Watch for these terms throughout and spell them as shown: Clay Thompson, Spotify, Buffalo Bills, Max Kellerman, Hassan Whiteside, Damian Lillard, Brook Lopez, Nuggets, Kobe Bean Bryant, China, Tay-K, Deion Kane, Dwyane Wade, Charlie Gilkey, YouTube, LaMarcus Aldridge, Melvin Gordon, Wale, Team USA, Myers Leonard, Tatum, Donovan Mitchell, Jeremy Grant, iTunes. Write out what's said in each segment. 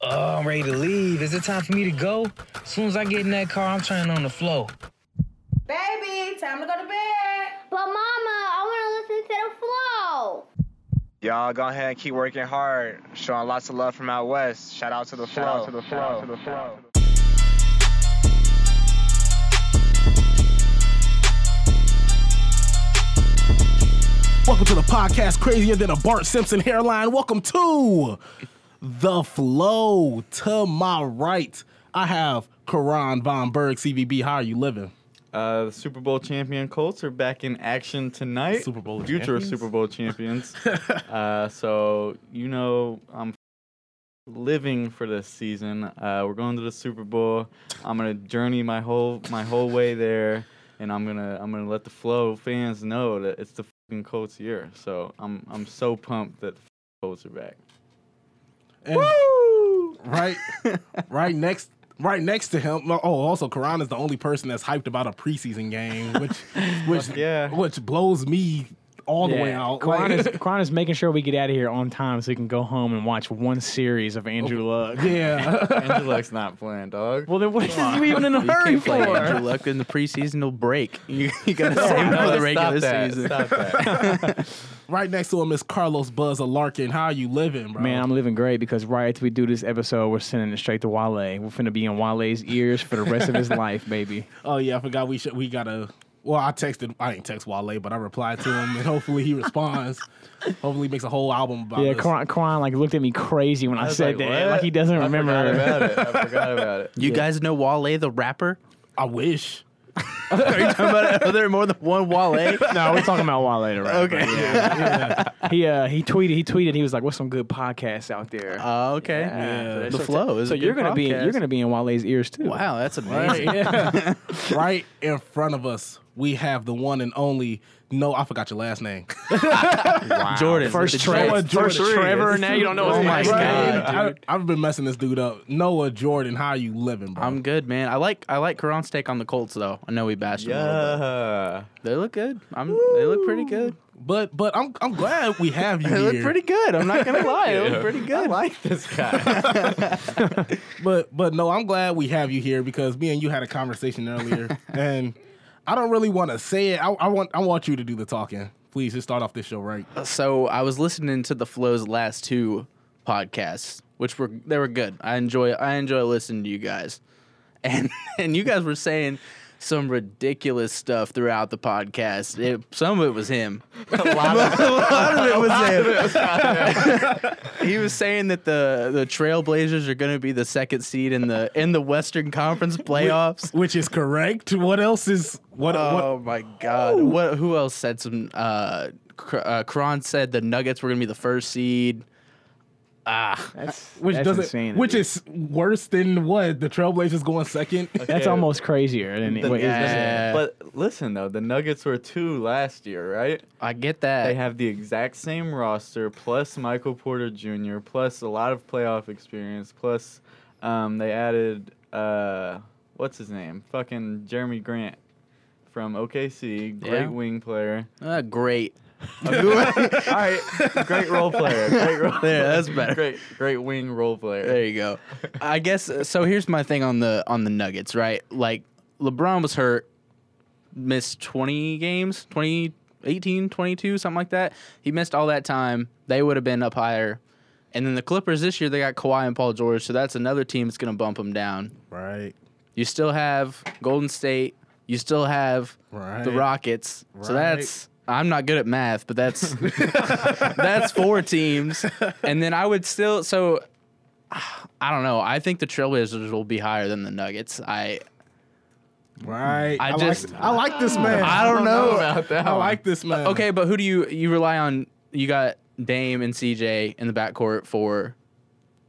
Oh, I'm ready to leave. Is it time for me to go? As soon as I get in that car, I'm turning on the flow. Baby, time to go to bed. But Mama, I want to listen to the flow. Y'all go ahead and keep working hard. Showing lots of love from out west. Shout out to the flow. Shout out to the flow. Shout out to the flow. Welcome to the podcast, crazier than a Bart Simpson hairline. Welcome to The Flow. To my right, I have Caron Von Berg. CVB, how are you living? The Super Bowl champion Colts are back in action tonight. Super Bowl future champions? Super Bowl champions. So, you know, I'm living for this season. We're going to the Super Bowl. I'm going to journey my whole way there, and I'm gonna let the Flow fans know that it's the Colts year, so I'm so pumped that the Colts are back. And woo! Right next to him. Oh, also, Caron is the only person that's hyped about a preseason game, which blows me all the way out. Caron is making sure we get out of here on time so we can go home and watch one series of Andrew Luck. Yeah. Andrew Luck's not playing, dog. Well, then what is you even in a hurry for? Andrew Luck in the preseason will break. You got to save him for the regular season. Stop that. Right next to him is Carlos Buzz Larkin. How are you living, bro? Man, I'm living great because right after we do this episode, we're sending it straight to Wale. We're finna be in Wale's ears for the rest of his life, baby. Oh, yeah. I forgot we got to... Well, I didn't text Wale, but I replied to him, and hopefully he responds. Hopefully he makes a whole album about this. Yeah, Caron looked at me crazy when I said that. What? Like, he doesn't remember. I forgot about it. You guys know Wale the rapper? I wish. Are you talking about are there more than one Wale? No, we're talking about Wale the rapper. Okay. Yeah. He tweeted. He was like, "What's some good podcasts out there?" Oh, okay. Yeah. Yeah. The Flow is. So you're gonna be in Wale's ears too. Wow, that's amazing. Right, yeah. Right in front of us, we have the one and only. No, I forgot your last name. Wow. Jordan. First Trevor. Now you don't know his last name. I've been messing this dude up. Noah Jordan, how are you living, bro? I'm good, man. I like Caron's take on the Colts, though. I know we bashed them a little bit. They look good. They look pretty good. But I'm glad we have you. They look pretty good. I'm not gonna lie. They look pretty good. I like this guy. But no, I'm glad we have you here because me and you had a conversation earlier and. I don't really want to say it. I want you to do the talking. Please, just start off this show right. So I was listening to the Flow's last two podcasts, which were good. I enjoy listening to you guys, and you guys were saying some ridiculous stuff throughout the podcast. Some of it was him. A lot of it was him. He was saying that the Trailblazers are going to be the second seed in the Western Conference playoffs, which is correct. What else is what? Oh my God! Ooh. What? Who else said some? Caron said the Nuggets were going to be the first seed. That's insane, which is worse than what the Trailblazers going second. Okay. That's almost crazier than it. But listen though, the Nuggets were 2 last year, right? I get that. They have the exact same roster plus Michael Porter Jr. plus a lot of playoff experience plus they added what's his name? Fucking Jeremy Grant from OKC, great wing player. Great. All right, great role player. Yeah, that's better. Great wing role player. There you go. I guess so. Here's my thing on the Nuggets, right? Like LeBron was hurt, missed 20 games, 2018, 22, something like that. He missed all that time. They would have been up higher. And then the Clippers this year, they got Kawhi and Paul George, so that's another team that's gonna bump them down. Right. You still have Golden State. You still have the Rockets. Right. So that's. I'm not good at math, but that's that's 4 teams. And then I would still... So, I don't know. I think the Trailblazers will be higher than the Nuggets. I like this man. I don't know about that. I like this man. Okay, but who do you rely on? You got Dame and CJ in the backcourt for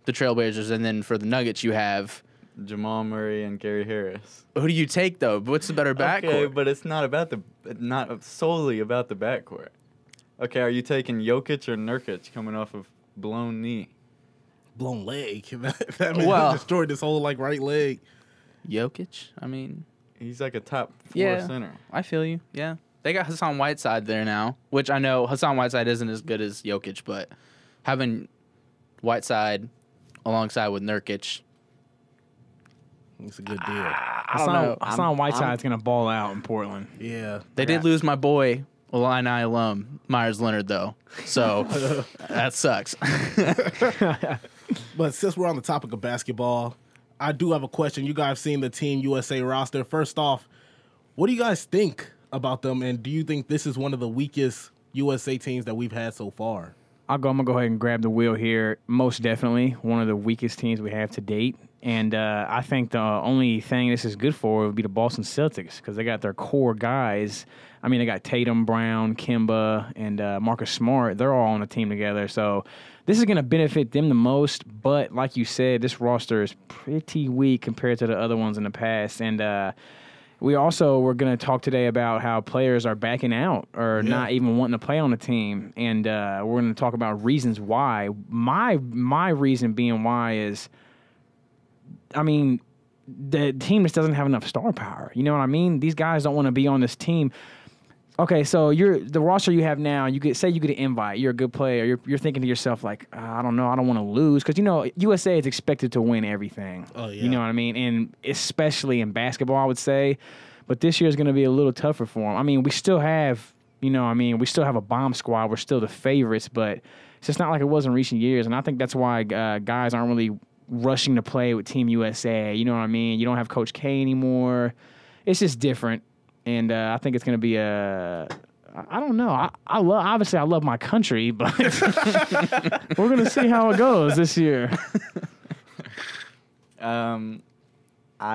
the Trailblazers, and then for the Nuggets you have... Jamal Murray and Gary Harris. Who do you take though? What's the better backcourt? Okay, but it's not solely about the backcourt. Okay, are you taking Jokic or Nurkic coming off of blown knee? Blown leg. That man destroyed this whole right leg. Jokic? I mean, he's like a top 4 center. I feel you. Yeah. They got Hassan Whiteside there now, which I know Hassan Whiteside isn't as good as Jokic, but having Whiteside alongside with Nurkic. It's a good deal. I don't know. Hassan Whiteside's going to ball out in Portland. Yeah. They did lose my boy, Illini alum, Myers Leonard, though. So that sucks. But since we're on the topic of basketball, I do have a question. You guys seen the Team USA roster. First off, what do you guys think about them, and do you think this is one of the weakest USA teams that we've had so far? I'm going to go ahead and grab the wheel here. Most definitely one of the weakest teams we have to date. And I think the only thing this is good for would be the Boston Celtics, because they got their core guys. I mean, they got Tatum, Brown, Kemba, and Marcus Smart. They're all on the team together. So this is going to benefit them the most. But like you said, this roster is pretty weak compared to the other ones in the past. And we also were going to talk today about how players are backing out or not even wanting to play on the team. And we're going to talk about reasons why. My reason being why is, I mean, the team just doesn't have enough star power. You know what I mean? These guys don't want to be on this team. Okay, so the roster you have now, you get an invite. You're a good player. You're thinking to yourself, like, I don't know. I don't want to lose. Because, you know, USA is expected to win everything. Oh, yeah. You know what I mean? And especially in basketball, I would say. But this year is going to be a little tougher for them. I mean, we still have, you know what I mean? We still have a bomb squad. We're still the favorites. But it's just not like it was in recent years. And I think that's why guys aren't really rushing to play with Team USA. You know what I mean? You don't have Coach K anymore. It's just different. And I think it's going to be I don't know. I love my country, but we're going to see how it goes this year. I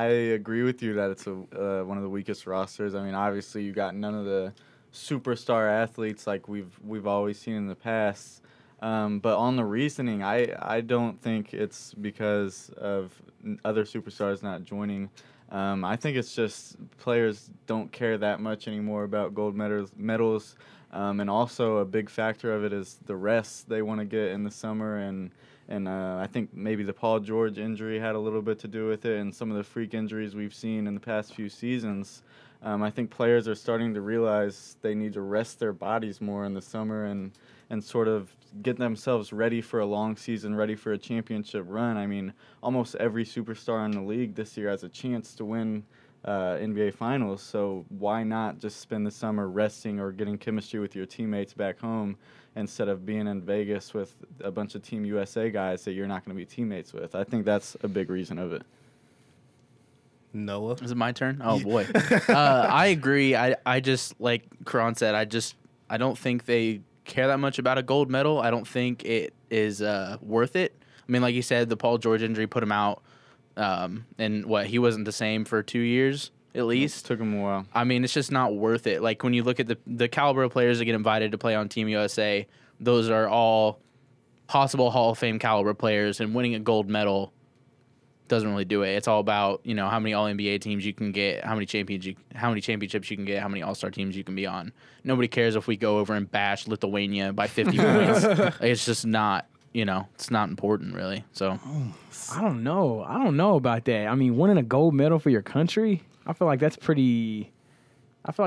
agree with you that it's one of the weakest rosters. I mean, obviously you got none of the superstar athletes like we've always seen in the past. But on the reasoning, I don't think it's because of other superstars not joining. I think it's just players don't care that much anymore about gold medals. And also a big factor of it is the rest they want to get in the summer. And I think maybe the Paul George injury had a little bit to do with it, and some of the freak injuries we've seen in the past few seasons. I think players are starting to realize they need to rest their bodies more in the summer and sort of get themselves ready for a long season, ready for a championship run. I mean, almost every superstar in the league this year has a chance to win NBA Finals, so why not just spend the summer resting or getting chemistry with your teammates back home instead of being in Vegas with a bunch of Team USA guys that you're not going to be teammates with? I think that's a big reason of it. Noah? Is it my turn? Oh, boy. I agree. I just, like Caron said, I don't think they care that much about a gold medal. I don't think it is worth it. I mean, like you said, the Paul George injury put him out, and he wasn't the same for 2 years at least. It took him a while. I mean, it's just not worth it. Like, when you look at the caliber of players that get invited to play on Team USA, those are all possible Hall of Fame caliber players, and winning a gold medal doesn't really do it. It's all about, you know, how many All-NBA teams you can get, how many championships you can get, how many All-Star teams you can be on. Nobody cares if we go over and bash Lithuania by 50 points. It's just not, you know, it's not important, really. So I don't know about that. I mean, winning a gold medal for your country, I feel like it's pretty high.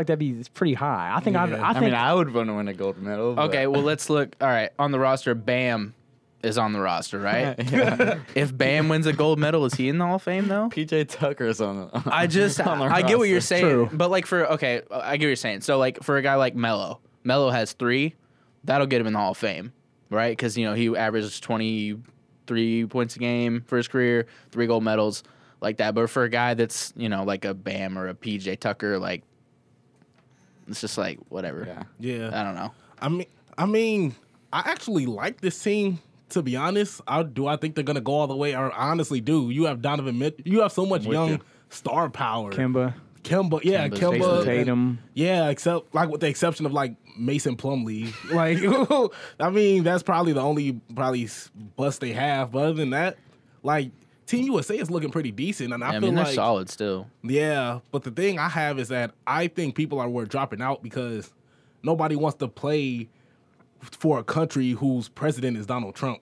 I would want to win a gold medal. But. Okay, well, let's look. All right, on the roster, Bam is on the roster, right? Yeah. If Bam wins a gold medal, is he in the Hall of Fame though? PJ Tucker's on the I get what you're saying. True. But I get what you're saying. So like for a guy like Melo has 3, that'll get him in the Hall of Fame, right? Cuz you know, he averages 23 points a game for his career, 3 gold medals like that. But for a guy that's, you know, like a Bam or a PJ Tucker, like it's just like whatever. Yeah. I don't know. I mean, I actually like this team. To be honest, I think they're gonna go all the way? I honestly do. You have Donovan Mitchell. You have so much star power. Kemba, yeah, Kemba, Tatum, yeah. Except like with the exception of like Mason Plumlee. Like, I mean, that's probably the only bust they have. But other than that, like Team USA is looking pretty decent, and I feel like they're solid still. Yeah, but the thing I have is that I think people are dropping out because nobody wants to play for a country whose president is Donald Trump.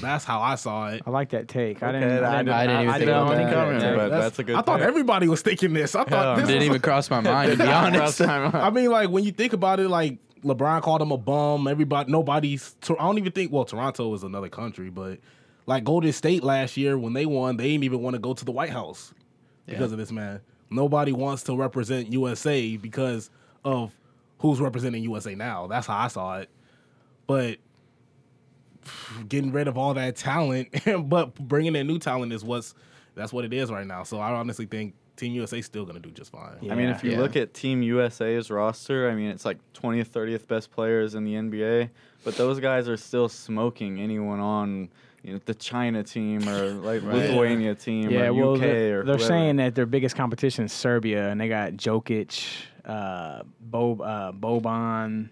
That's how I saw it. I like that take. That's a good take. I thought everybody was thinking this. It didn't even cross my mind, to be honest. I mean, like, when you think about it, like, LeBron called him a bum. Toronto is another country, but Like Golden State last year when they won, they didn't even want to go to the White House because of this man. Nobody wants to represent USA because of who's representing USA now. That's how I saw it. But getting rid of all that talent, but bringing in new talent is what it is right now. So I honestly think Team USA is still going to do just fine. Yeah. I mean, if you look at Team USA's roster, I mean, it's like 20th, 30th best players in the NBA, but those guys are still smoking anyone on the China team or like Lithuania team or UK or they're saying that their biggest competition is Serbia, and they got Jokic, Boban,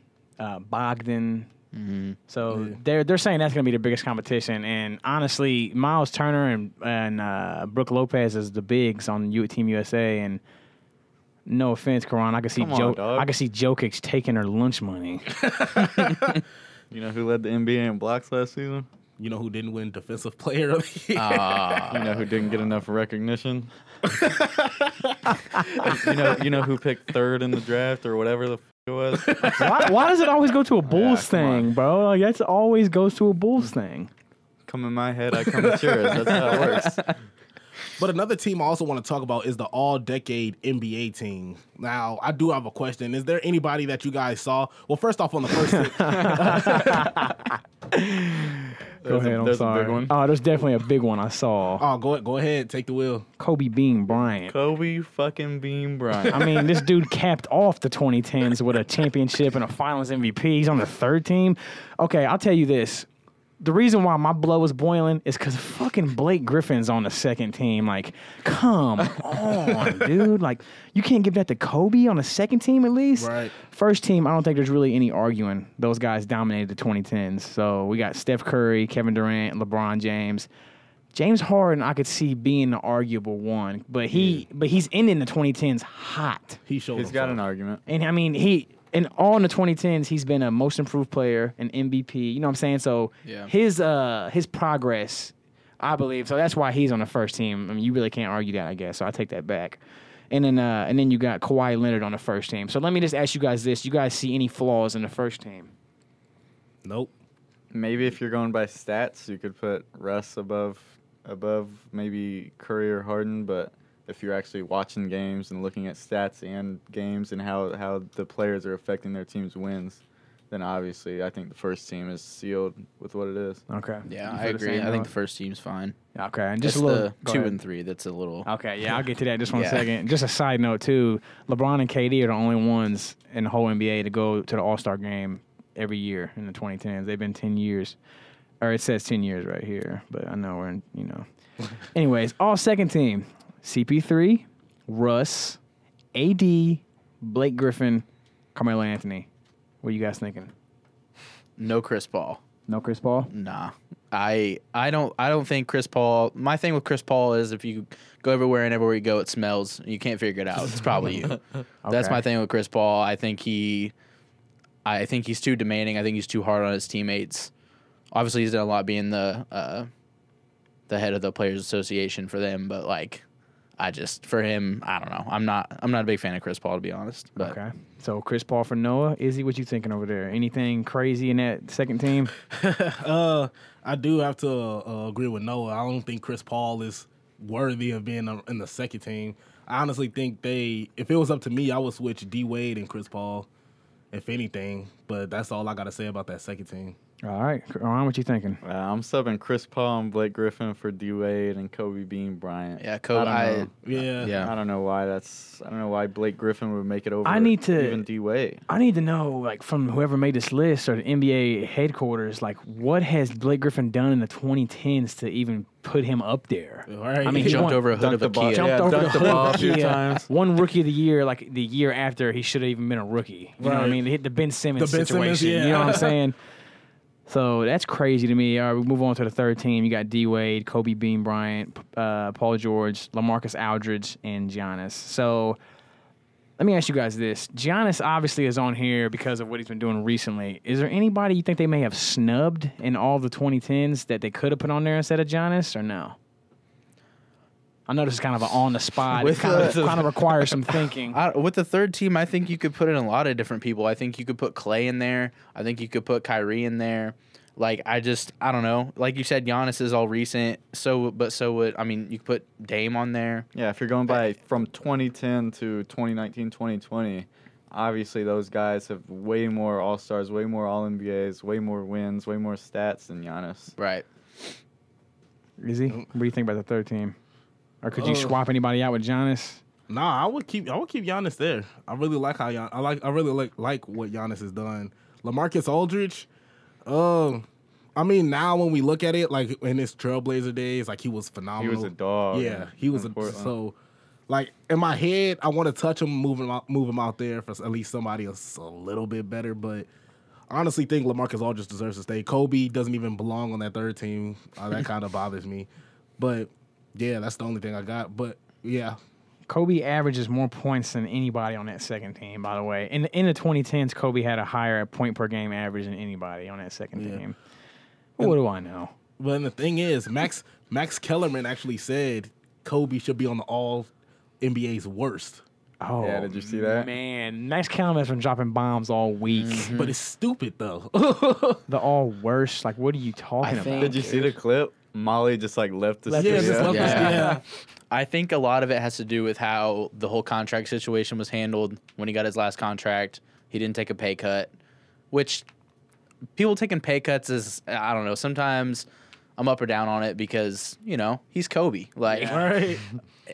Bogdan. Mm-hmm. So they're saying that's going to be the biggest competition. And honestly, Miles Turner and Brooke Lopez is the bigs on Team USA. And no offense, Caron, I could see Jokic taking her lunch money. You know who led the NBA in blocks last season? You know who didn't win Defensive Player of the Year? You know who didn't get enough recognition? You know who picked third in the draft or whatever the it was. Why does it always go to a Bulls thing, bro? Like, that's always goes to a Bulls thing. Come in my head, I come at yours. That's how it works. But another team I also want to talk about is the all-decade NBA team. Now, I do have a question. Is there anybody that you guys saw? Well, first off, on the first Go ahead, I'm sorry. A big one. Oh, there's definitely a big one I saw. Oh, go ahead. Take the wheel. Kobe Bean Bryant. Kobe fucking Bean Bryant. I mean, this dude capped off the 2010s with a championship and a finals MVP. He's on the third team. Okay, I'll tell you this. The reason why my blood was boiling is because fucking Blake Griffin's on the second team. Like, come on, dude. Like, you can't give that to Kobe on the second team at least. Right. First team, I don't think there's really any arguing. Those guys dominated the 2010s. So we got Steph Curry, Kevin Durant, LeBron James. James Harden, I could see being the arguable one, but he's ending the 2010s hot. He's got an argument. And I mean, And all in the 2010s, he's been a most improved player, an MVP. You know what I'm saying? So his progress, I believe. So that's why he's on the first team. I mean, you really can't argue that, I guess. So I take that back. And then you got Kawhi Leonard on the first team. So let me just ask you guys this. You guys see any flaws in the first team? Nope. Maybe if you're going by stats, you could put Russ above maybe Curry or Harden, but if you're actually watching games and looking at stats and games and how the players are affecting their team's wins, then obviously I think the first team is sealed with what it is. Okay. Yeah, I agree. I think the first team's fine. Okay. And just a little 2 and 3, that's a little. Okay, yeah, I'll get to that in just one second. Just a side note, too. LeBron and KD are the only ones in the whole NBA to go to the All-Star game every year in the 2010s. They've been 10 years. Or it says 10 years right here, but I know we're in, Anyways, all second team. CP3, Russ, AD, Blake Griffin, Carmelo Anthony. What are you guys thinking? No Chris Paul. No Chris Paul? Nah. I don't think Chris Paul. My thing with Chris Paul is if you go everywhere you go, it smells. You can't figure it out. It's probably you. Okay. That's my thing with Chris Paul. I think he's too demanding. I think he's too hard on his teammates. Obviously, he's done a lot being the head of the Players Association for them, but like. I don't know. I'm not a big fan of Chris Paul, to be honest. But. Okay. So Chris Paul for Noah. Izzy, what you thinking over there? Anything crazy in that second team? I do have to agree with Noah. I don't think Chris Paul is worthy of being in the second team. I honestly think if it was up to me, I would switch D Wade and Chris Paul, if anything. But that's all I got to say about that second team. All right, Ron, what you thinking? I'm subbing Chris Paul and Blake Griffin for D-Wade and Kobe Bean Bryant. Yeah, Kobe. I don't know why Blake Griffin would make it over. Even D-Wade. I need to know, like, from whoever made this list or the NBA headquarters, like, what has Blake Griffin done in the 2010s to even put him up there? Right. I mean, he jumped over a hood of a Kia. Jumped over the hood of a Kia. Won Rookie of the Year, like, the year after he should have even been a rookie. You know what I mean? They hit the Ben Simmons situation. You know what I'm saying? So that's crazy to me. All right, we move on to the third team. You got D-Wade, Kobe Bean Bryant, Paul George, LaMarcus Aldridge, and Giannis. So let me ask you guys this. Giannis obviously is on here because of what he's been doing recently. Is there anybody you think they may have snubbed in all the 2010s that they could have put on there instead of Giannis or no? I know this is kind of an on-the-spot. It kind of requires some thinking. With the third team, I think you could put in a lot of different people. I think you could put Clay in there. I think you could put Kyrie in there. Like, I don't know. Like you said, Giannis is all recent. You could put Dame on there. Yeah, if you're going by from 2010 to 2019, 2020, obviously those guys have way more All-Stars, way more All-NBAs, way more wins, way more stats than Giannis. Right. Easy. What do you think about the third team? Or could you swap anybody out with Giannis? Nah, I would keep Giannis there. I really like how I really like what Giannis has done. LaMarcus Aldridge, now when we look at it, like in his Trailblazer days, like he was phenomenal. He was a dog. Yeah, he was like in my head, I want to touch him, move him out there for at least somebody else a little bit better. But I honestly think LaMarcus Aldridge deserves to stay. Kobe doesn't even belong on that third team. That kind of bothers me. But yeah, that's the only thing I got. But yeah. Kobe averages more points than anybody on that second team, by the way. In the 2010s, Kobe had a higher point-per-game average than anybody on that second team. Well, what do I know? Well, and the thing is, Max Kellerman actually said Kobe should be on the All-NBA's worst. Oh, yeah, did you see that? Man, Max Kellerman's been dropping bombs all week. Mm-hmm. But it's stupid, though. The all-worst? Like, what are you talking about? Did you see the clip? Molly just, like, left the studio. Yeah. I think a lot of it has to do with how the whole contract situation was handled when he got his last contract. He didn't take a pay cut, which people taking pay cuts is, I don't know, sometimes I'm up or down on it because, you know, he's Kobe. Like, right.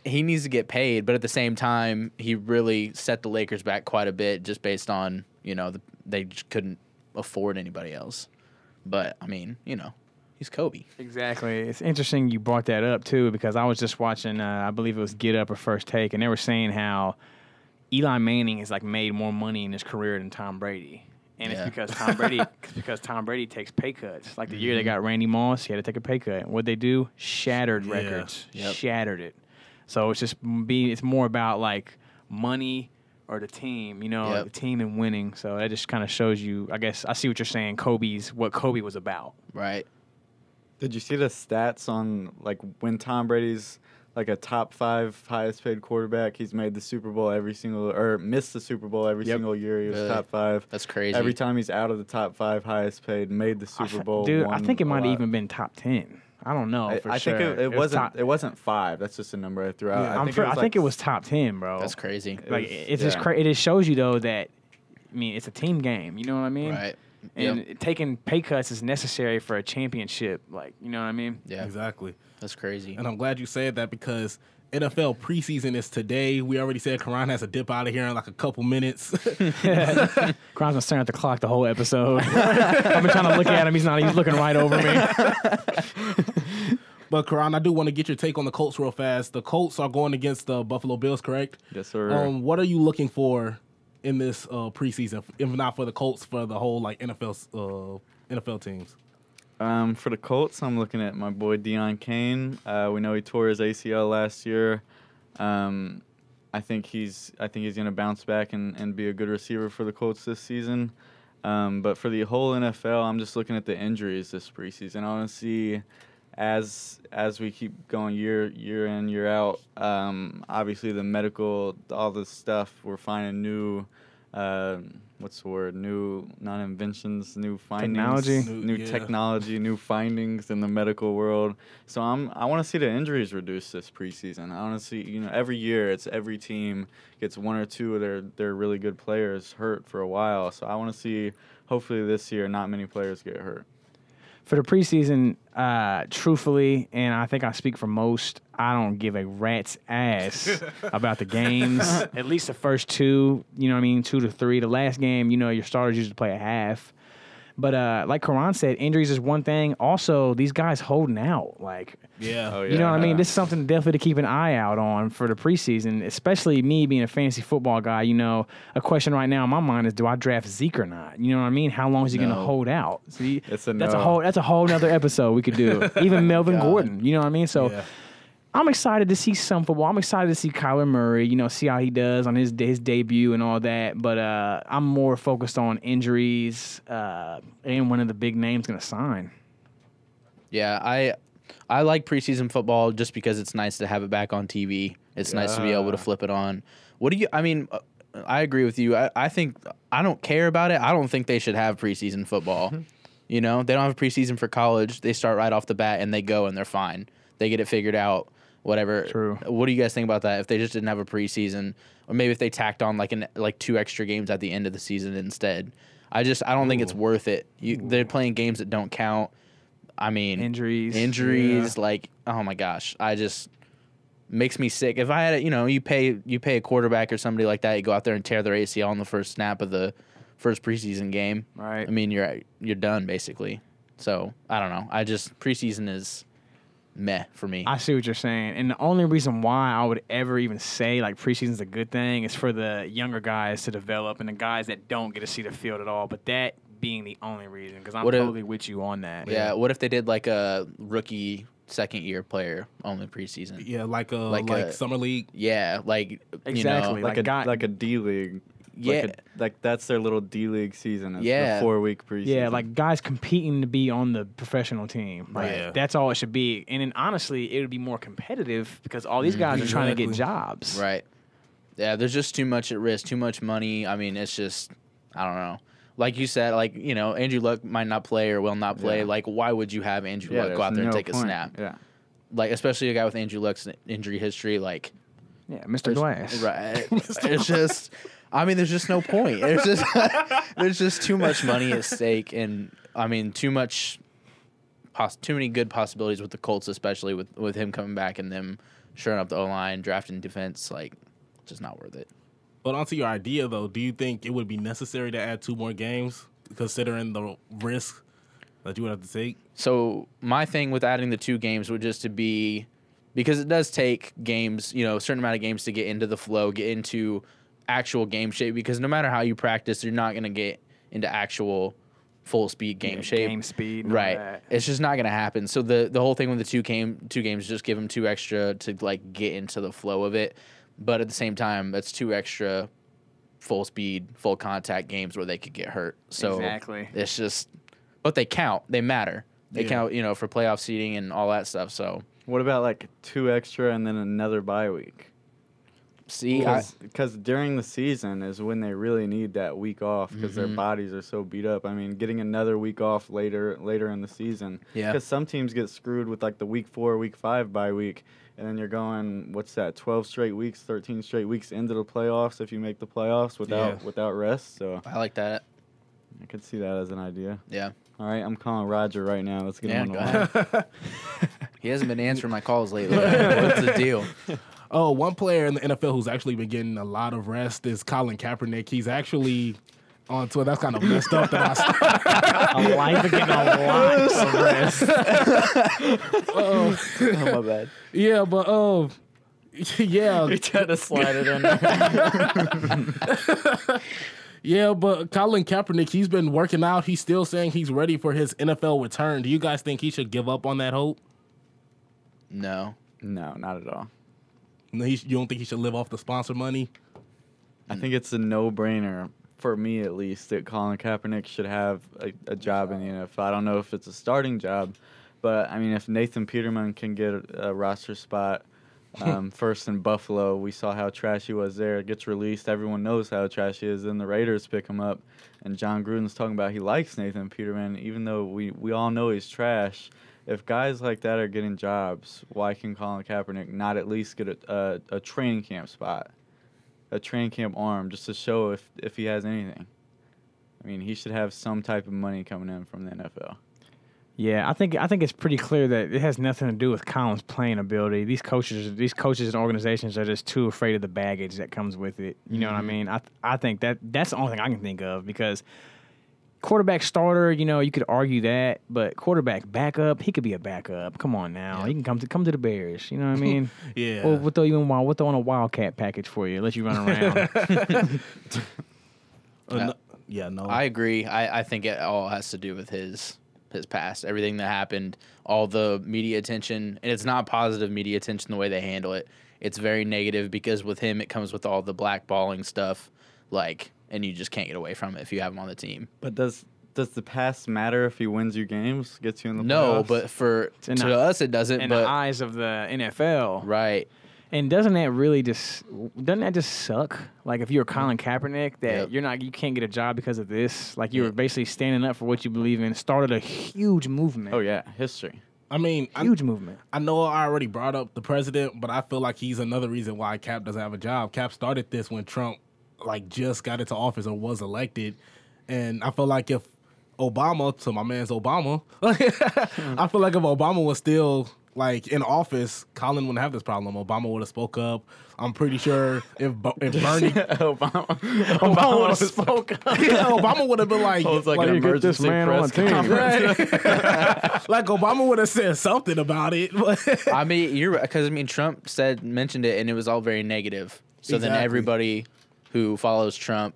He needs to get paid, but at the same time, he really set the Lakers back quite a bit just based on, you know, they just couldn't afford anybody else. But, I mean, you know. He's Kobe. Exactly. It's interesting you brought that up, too, because I was just watching, I believe it was Get Up or First Take, and they were saying how Eli Manning has, like, made more money in his career than Tom Brady. And it's because Tom Brady takes pay cuts. Like, the year they got Randy Moss, he had to take a pay cut. What'd they do? Shattered records. Yep. Shattered it. So it's just it's more about, like, money or the team, you know, the team and winning. So that just kind of shows you, I guess, I see what you're saying, what Kobe was about. Right. Did you see the stats on, like, when Tom Brady's, like, a top 5 highest-paid quarterback? He's made the Super Bowl every single – or missed the Super Bowl every single year. He was top 5. That's crazy. Every time he's out of the top 5 highest-paid, made the Super Bowl. Dude, I think it might have even been top 10. I don't know for sure. I think it wasn't 5. That's just a number I threw out. Yeah, I think it was top 10, bro. That's crazy. Like, it just shows you, though, that – I mean, it's a team game. You know what I mean? Right. And taking pay cuts is necessary for a championship. Like, you know what I mean? Yeah, exactly. That's crazy. And I'm glad you said that because NFL preseason is today. We already said Caron has to dip out of here in like a couple minutes. Caron's been staring at the clock the whole episode. I've been trying to look at him. He's looking right over me. But, Caron, I do want to get your take on the Colts real fast. The Colts are going against the Buffalo Bills, correct? Yes, sir. What are you looking for in this preseason, if not for the Colts, for the whole like NFL teams? For the Colts, I'm looking at my boy Deion Kane. We know he tore his ACL last year. I think he's going to bounce back and be a good receiver for the Colts this season. But for the whole NFL, I'm just looking at the injuries this preseason. I want to see as we keep going year in, year out, obviously the medical, all this stuff, we're finding new, technology, new findings in the medical world. So I want to see the injuries reduced this preseason. I want to see, you know, every year it's every team gets one or two of their really good players hurt for a while. So I want to see, hopefully this year, not many players get hurt. For the preseason, truthfully, and I think I speak for most, I don't give a rat's ass about the games. At least the first two, 2 to 3. The last game, your starters usually play a half. But like Caron said, injuries is one thing. Also, these guys holding out. Like, you know what I mean? This is something definitely to keep an eye out on for the preseason, especially me being a fantasy football guy. A question right now in my mind is, do I draft Zeke or not? You know what I mean? How long is he going to hold out? See, that's a whole nother episode we could do. Even Melvin Gordon, you know what I mean? So I'm excited to see some football. I'm excited to see Kyler Murray, see how he does on his debut and all that. But I'm more focused on injuries and one of the big names going to sign. Yeah, I like preseason football just because it's nice to have it back on TV. It's nice to be able to flip it on. I agree with you. I think I don't care about it. I don't think they should have preseason football. You know, they don't have a preseason for college. They start right off the bat and they go and they're fine. They get it figured out, whatever. True. What do you guys think about that? If they just didn't have a preseason, or maybe if they tacked on like two extra games at the end of the season instead. I don't think it's worth it. They're playing games that don't count. I mean, injuries, yeah. Like, oh my gosh, makes me sick. If I had it, you pay a quarterback or somebody like that, you go out there and tear their ACL on the first snap of the first preseason game. Right. I mean, you're done basically. So I don't know. Preseason is meh for me. I see what you're saying, and the only reason why I would ever even say like preseason's a good thing is for the younger guys to develop and the guys that don't get to see the field at all. But that being the only reason, because I'm totally with you on that. Yeah. What if they did like a rookie? Second-year player only preseason. Yeah, like a summer league. Yeah, like exactly like a D league. Yeah, like that's their little D league season. Yeah, the 4-week preseason. Yeah, like guys competing to be on the professional team. Like, right. Yeah. That's all it should be. And then honestly, it would be more competitive because all these guys are trying to get jobs. Right. Yeah, there's just too much at risk, too much money. I mean, it's just I don't know. Like you said, like, Andrew Luck might not play or will not play. Yeah. Like, why would you have Andrew Luck go out there and take a snap? Yeah. Like, especially a guy with Andrew Luck's injury history, like... Yeah, Mr. Glass. Right. It's just... I mean, there's just no point. There's just too much money at stake and, I mean, too many good possibilities with the Colts, especially with him coming back and them shoring up the O-line, drafting defense. Like, just not worth it. But onto your idea, though, do you think it would be necessary to add 2 more games, considering the risk that you would have to take? So my thing with adding the 2 games would just to be, because it does take games, a certain amount of games to get into the flow, get into actual game shape, because no matter how you practice, you're not going to get into actual full-speed game shape. Game speed. Right. It's just not going to happen. So the whole thing with the 2 games, just give them 2 extra to, like, get into the flow of it. But at the same time, that's 2 extra full speed, full contact games where they could get hurt. So exactly. It's just, but they count. They matter. They count, for playoff seeding and all that stuff. So what about like 2 extra and then another bye week? See, because during the season is when they really need that week off because their bodies are so beat up. I mean, getting another week off later in the season. Yeah. Because some teams get screwed with like the week 4, week 5 bye week. And then you're going, 12 straight weeks, 13 straight weeks into the playoffs if you make the playoffs without rest. So I like that. I could see that as an idea. Yeah. All right, I'm calling Roger right now. Let's get him on the line. He hasn't been answering my calls lately. What's the deal? Oh, one player in the NFL who's actually been getting a lot of rest is Colin Kaepernick. He's actually... on Twitter, that's kind of messed up. I like to get a lot of rest. Oh, my bad. Yeah, but yeah, he tried to slide it in there. Yeah, but Colin Kaepernick, he's been working out. He's still saying he's ready for his NFL return. Do you guys think he should give up on that hope? No, not at all. No, you don't think he should live off the sponsor money? I think it's a no-brainer. For me, at least, that Colin Kaepernick should have a job in the NFL. I don't know if it's a starting job, but, I mean, if Nathan Peterman can get a roster spot first in Buffalo, we saw how trash he was there. It gets released. Everyone knows how trash he is. Then the Raiders pick him up, and John Gruden's talking about he likes Nathan Peterman, even though we all know he's trash. If guys like that are getting jobs, why can Colin Kaepernick not at least get a training camp spot? A training camp arm just to show if he has anything. I mean, he should have some type of money coming in from the NFL. Yeah, I think it's pretty clear that it has nothing to do with Colin's playing ability. These coaches and organizations are just too afraid of the baggage that comes with it. You know what I mean? I think that's the only thing I can think of because quarterback starter, you could argue that, but quarterback backup, he could be a backup. Come on now. Yeah. He can come to the Bears. You know what I mean? Yeah. Or we'll throw in a Wildcat package for you, let you run around. No. I agree. I think it all has to do with his past, everything that happened, all the media attention, and it's not positive media attention the way they handle it. It's very negative because with him, it comes with all the blackballing stuff, and you just can't get away from it if you have him on the team. But does the past matter if he wins your games, gets you in the playoffs? No, but to us it doesn't. In the eyes of the NFL. Right. And doesn't that just suck? Like, if you're Colin Kaepernick, that you can't get a job because of this. Like, you were basically standing up for what you believe in. Started a huge movement. Oh yeah, history. I mean, huge movement. I know I already brought up the president, but I feel like he's another reason why Cap doesn't have a job. Cap started this when Trump, like, just got into office or was elected, and I feel like if Obama, so my man's Obama, I feel like if Obama was still, like, in office, Colin wouldn't have this problem. Obama would have spoke up. I'm pretty sure if Bernie... Obama would have spoke up. Yeah, Obama would have been like... Holds like an emergency press conference. Right. Like, Obama would have said something about it. I mean, you're right. Because, I mean, Trump mentioned it, and it was all very negative. So then everybody who follows Trump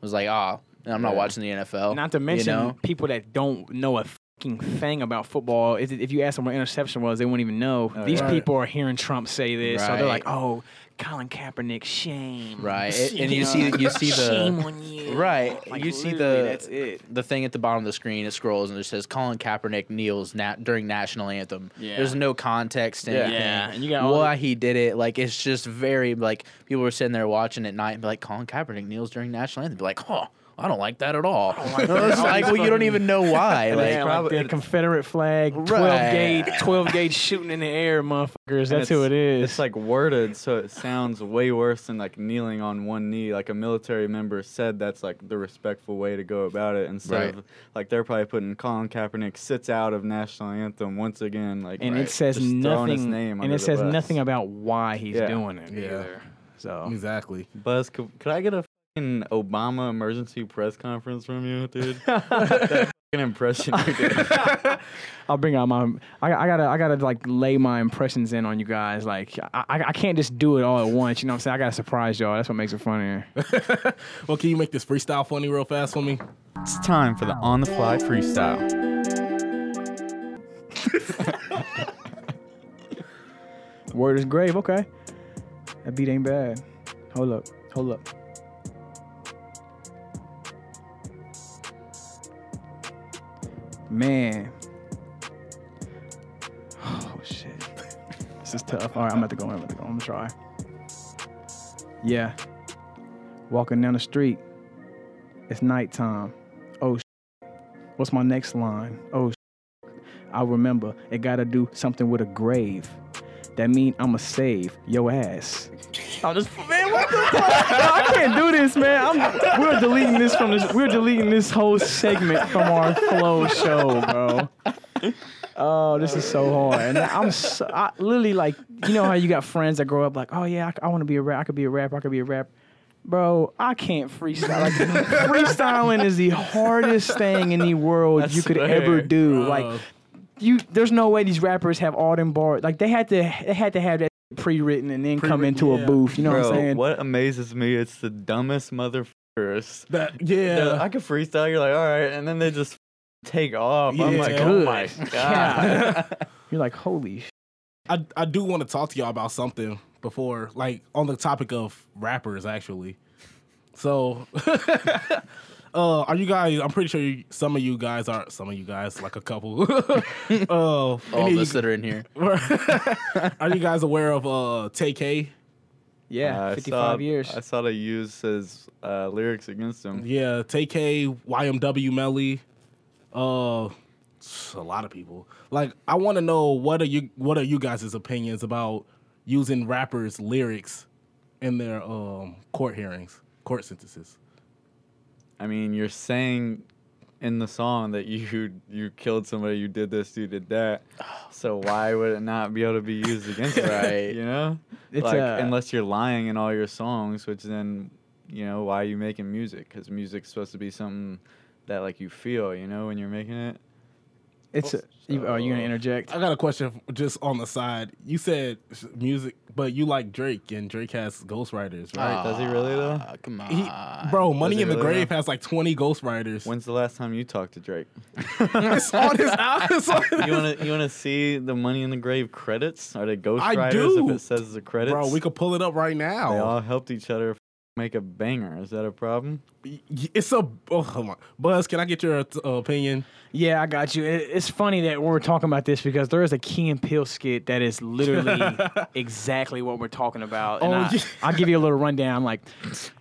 was like, I'm not watching the NFL. Not to mention people that don't know a thing about football. If you ask them what interception was, they won't even know. These people are hearing Trump say this, so they're like, "Oh, Colin Kaepernick, shame!" Right, shame. And you see the shame on you. Right, like, you see the thing at the bottom of the screen. It scrolls and it says Colin Kaepernick kneels during national anthem. Yeah. There's no context in and you got why he did it. Like, it's just very, like, people were sitting there watching at night and be like, "Colin Kaepernick kneels during national anthem." Be like, "Huh." I don't like that at all. Like that. It's like, well, you don't even know why. Like, probably the Confederate flag, 12 gauge shooting in the air, motherfuckers. That's who it is. It's like worded, so it sounds way worse than like kneeling on one knee. Like a military member said, that's like the respectful way to go about it. Instead of like, they're probably putting Colin Kaepernick sits out of national anthem once again. Like, and it says nothing. And it says nothing about why he's doing it either. So exactly. Buzz, could I get a Obama emergency press conference from you, dude? That impression you did. I'll bring out my. I gotta like lay my impressions in on you guys. Like, I can't just do it all at once. You know what I'm saying? I gotta surprise y'all. That's what makes it funnier. Well, can you make this freestyle funny real fast for me? It's time for the on the fly freestyle. Word is grave. Okay, that beat ain't bad. Hold up. Man. Oh, shit. This is tough. All right, I'm about to go. I'm going to try. Yeah. Walking down the street. It's nighttime. Oh, shit. What's my next line? Oh, shit. I remember. It got to do something with a grave. That mean I'ma save your ass. I'm just, man, what the fuck? No, I can't do this, man. We're deleting this from this. We're deleting this whole segment from our flow show, bro. Oh, this is so hard. And I literally, like, you know how you got friends that grow up like, oh yeah, I want to be a rap. I could be a rapper. Bro, I can't freestyle. Like, freestyling is the hardest thing in the world you could ever do. Bro. Like. There's no way these rappers have all them bars. Like, they had to have that pre-written and then come into a booth. You know what I'm saying? What amazes me, it's the dumbest motherfuckers. Like, I could freestyle. You're like, all right, and then they just take off. Yeah. I'm like, oh my god. Yeah. You're like, holy shit. I do want to talk to y'all about something before, like, on the topic of rappers, actually. So. Are you guys? I'm pretty sure some of you guys, like a couple. All of us that are in here. Are you guys aware of Tay-K? Yeah, 55 years. I saw they use his lyrics against him. Yeah, Tay-K, YMW Melly, a lot of people. Like, I want to know what are you guys' opinions about using rappers' lyrics in their court hearings, court sentences. I mean, you're saying in the song that you killed somebody, you did this, you did that. So why would it not be able to be used against you? Right. You know? It's like, unless you're lying in all your songs, which then, you know, why are you making music? Because music's supposed to be something that, like, you feel, you know, when you're making it. Are you going to interject? I got a question just on the side. You said music, but you like Drake, and Drake has ghostwriters, right? Does he really, though? Come on. Money in the Grave has like 20 ghostwriters. When's the last time you talked to Drake? It's on his album. You want to see the Money in the Grave credits? Are they ghostwriters if it says the credits? Bro, we could pull it up right now. They all helped each other make a banger. Is that a problem? It's a... Oh, hold on. Buzz, can I get your opinion? Yeah, I got you. It's funny that we're talking about this because there is a Key and Peele skit that is literally exactly what we're talking about. And I'll give you a little rundown.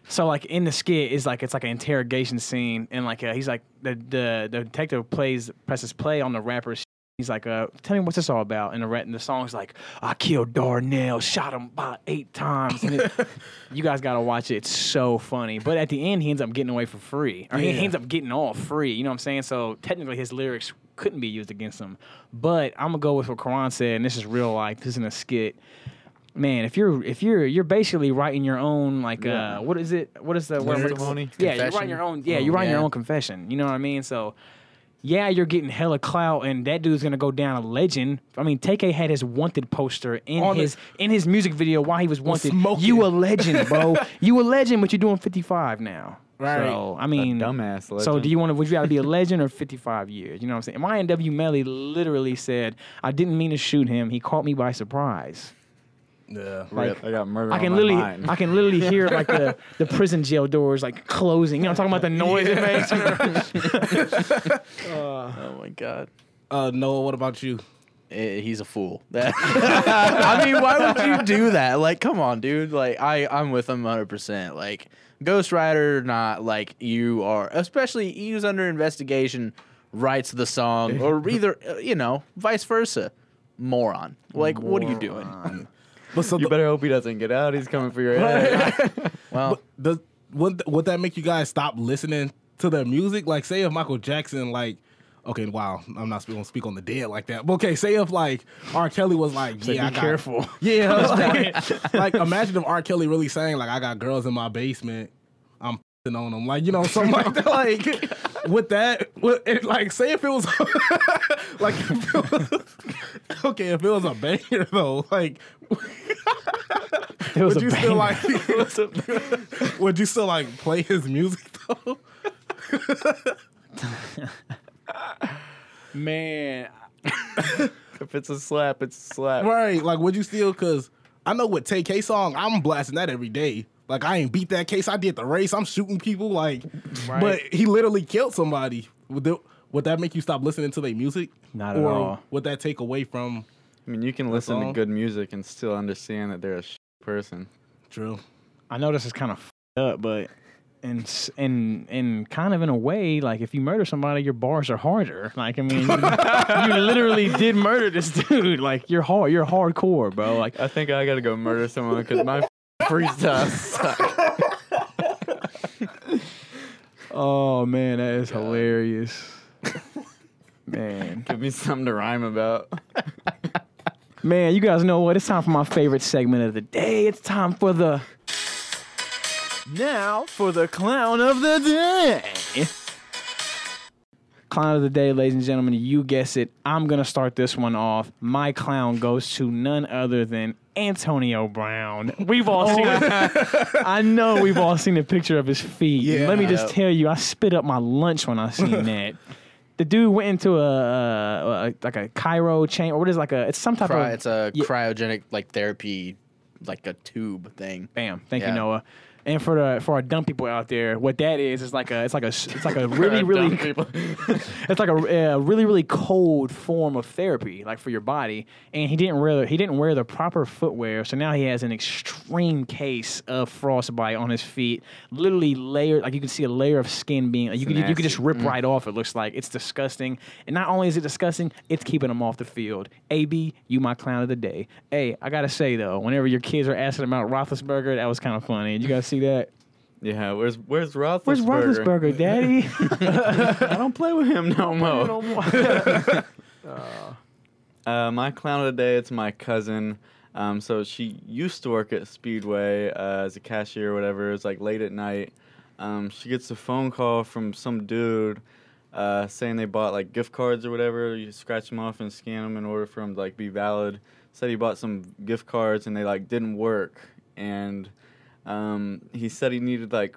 So in the skit, it's like an interrogation scene. And, he's like... The detective presses play on the rapper's... He's like, tell me what's this all about? And the song's like, I killed Darnell, shot him about 8 times. And you guys got to watch it. It's so funny. But at the end, he ends up getting away for free. Or he ends up getting all free. You know what I'm saying? So technically, his lyrics couldn't be used against him. But I'm going to go with what Caron said, and this is real life. This isn't a skit. Man, if you're basically writing your own what is it? What is the word? Confession. Yeah, you're writing your own. Yeah, you're writing your own confession. You know what I mean? So. Yeah, you're getting hella clout, and that dude's gonna go down a legend. I mean, Tay-K had his Wanted poster in his music video while he was wanted. Smoking. You a legend, bro. You a legend, but you're doing 55 now. Right. So I mean, a dumbass legend. So would you rather be a legend or 55 years? You know what I'm saying? YNW Melly literally said, "I didn't mean to shoot him. He caught me by surprise." Yeah, I got murdered. I can literally hear the prison jail doors closing. You know, I'm talking about the noise it makes. Oh my God. Noah, what about you? He's a fool. I mean, why would you do that? Come on, dude. I'm with him 100%. Ghost Rider or not, you are, especially he was under investigation, writes the song, or either vice versa. Moron. What are you doing? You better hope he doesn't get out. He's coming for your head. Well, would that make you guys stop listening to their music? Say if Michael Jackson, okay, wow, I'm not going to speak on the dead like that. But okay, say if R. Kelly was be careful. Yeah, imagine if R. Kelly really sang I got girls in my basement, I'm f***ing on them, something like that. With that, say if it was, if it was a banger though, would you still play his music though? Man, if it's a slap, it's a slap. Right? Would you still? Cause I know with Tay-K song, I'm blasting that every day. I ain't beat that case. I did the race. I'm shooting people. Right. But he literally killed somebody. Would that make you stop listening to their music? Not at all. Would that take away from? I mean, you can listen to good music and still understand that they're a shit person. True. I know this is kind of f***ed up, but and kind of in a way, if you murder somebody, your bars are harder. You literally did murder this dude. You're hard. You're hardcore, bro. I think I gotta go murder someone because my. Freestyle. Oh man, that is hilarious. Man, give me something to rhyme about. Man, you guys know what? It's time for my favorite segment of the day. It's time for the clown of the day. Clown of the day, ladies and gentlemen, you guess it. I'm gonna start this one off. My clown goes to none other than Antonio Brown. We've all seen I know we've all seen a picture of his feet. Yeah, let me just tell you, I spit up my lunch when I seen that. The dude went into a cryo chamber, or what is it's some type of... It's a cryogenic therapy, a tube thing. Bam. Thank you, Noah. And for our dumb people out there, what that is it's like a really really it's like a really really cold form of therapy for your body. And he didn't wear the proper footwear, so now he has an extreme case of frostbite on his feet. Literally layer you can see a layer of skin being you could just rip right off. It looks like it's disgusting. And not only is it disgusting, it's keeping him off the field. AB, you my clown of the day. Hey, I gotta say though, whenever your kids are asking about Roethlisberger, that was kind of funny. You guys. See that? Yeah, where's Roethlisberger? Where's Roethlisberger, Daddy? I don't play with him no more. My clown of the day, it's my cousin. So she used to work at Speedway as a cashier or whatever. It was late at night. She gets a phone call from some dude saying they bought gift cards or whatever. You scratch them off and scan them in order for them to be valid. Said he bought some gift cards and they didn't work, and he said he needed the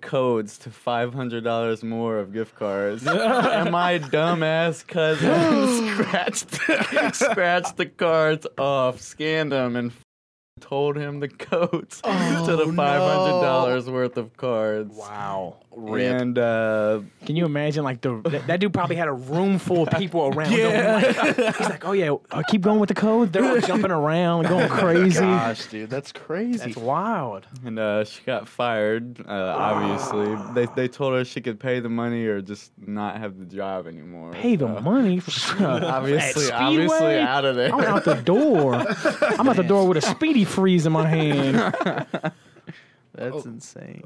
codes to $500 more of gift cards. And my dumbass cousin scratched the cards off, scanned them, and told him the codes to the $500 worth of cards. Wow. Rip. And can you imagine, like, that dude probably had a room full of people around him. Like, he's like, oh, yeah, I keep going with the codes. They're all jumping around, going crazy. Gosh, dude, that's crazy. That's wild. And she got fired, obviously. They told her she could pay the money or just not have the job anymore. Pay the money? obviously out of there. I'm out the door. I'm out the door with a speedy freeze in my hand. That's insane.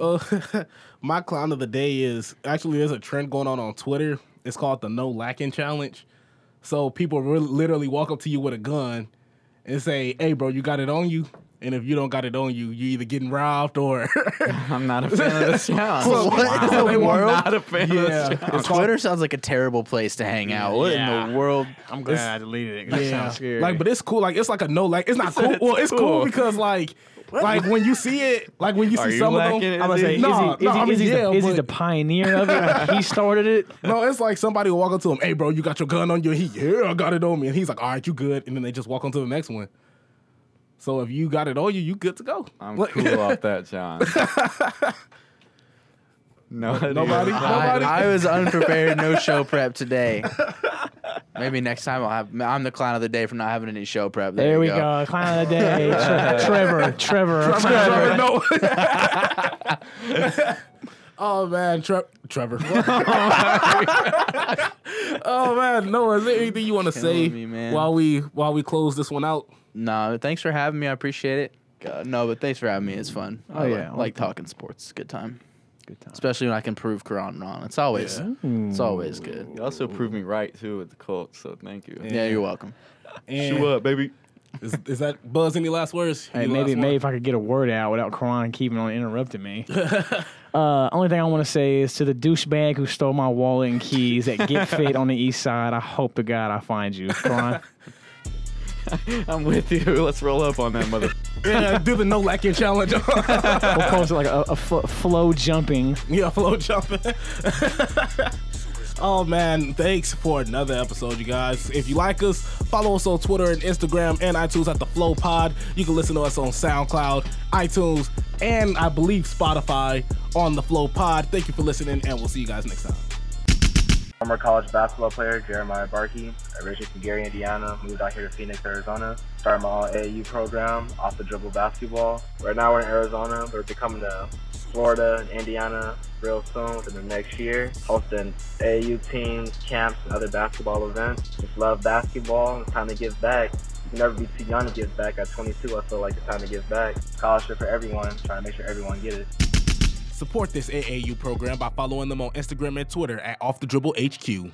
My clown of the day is, actually, there's a trend going on Twitter. It's called the No Lacking Challenge. So people literally walk up to you with a gun and say, hey, bro, you got it on you? And if you don't got it on you, you either getting robbed or... I'm not a fan of this challenge. What in the world? Twitter sounds like a terrible place to hang out. What in the world? I'm glad I deleted it because it sounds scary. But it's cool. Like, it's like a no lack. It's not cool. Well, it's cool because, like... What? Like, when you see it, like, when you see some of them, I'm going to say, is he the pioneer of it? Like, he started it? No, it's like somebody will walk up to him, hey, bro, you got your gun on you? I got it on me. And he's like, all right, you good. And then they just walk on to the next one. So if you got it on you, you good to go. I'm cool off that, John. Nobody? I was unprepared, no show prep today. Maybe next time I'm the clown of the day for not having any show prep. There we go. Clown of the day. Trevor. No. Oh, man. Trevor. Oh, man. Noah, is there anything you want to say while we close this one out? No, thanks for having me. I appreciate it. But thanks for having me. It's fun. I like talking sports. It's a good time. Especially when I can prove Caron wrong. It's always good. You also proved me right, too, with the Colts, so thank you. Yeah, you're welcome. Shoot up, baby. Is that Buzz, any last words? Hey, maybe if I could get a word out without Caron keeping on interrupting me. Only thing I want to say is to the douchebag who stole my wallet and keys at Get Fit on the East Side, I hope to God I find you. Caron. I'm with you. Let's roll up on that mother. Do the no lacking challenge. We'll call it like a flow jumping. Yeah, flow jumping. Oh, man. Thanks for another episode, you guys. If you like us, follow us on Twitter and Instagram and iTunes at The Flow Pod. You can listen to us on SoundCloud, iTunes, and I believe Spotify on The Flow Pod. Thank you for listening, and we'll see you guys next time. Former college basketball player Jeremiah Barkey, originally from Gary, Indiana, moved out here to Phoenix, Arizona. Started my all-AAU program, off-the-dribble basketball. Right now we're in Arizona, but we're coming to Florida and Indiana real soon within the next year. Hosting AAU teams, camps, and other basketball events. Just love basketball. It's time to give back. You can never be too young to give back. At 22, I feel like it's time to give back. Scholarship for everyone. Trying to make sure everyone gets it. Support this AAU program by following them on Instagram and Twitter at OffTheDribbleHQ.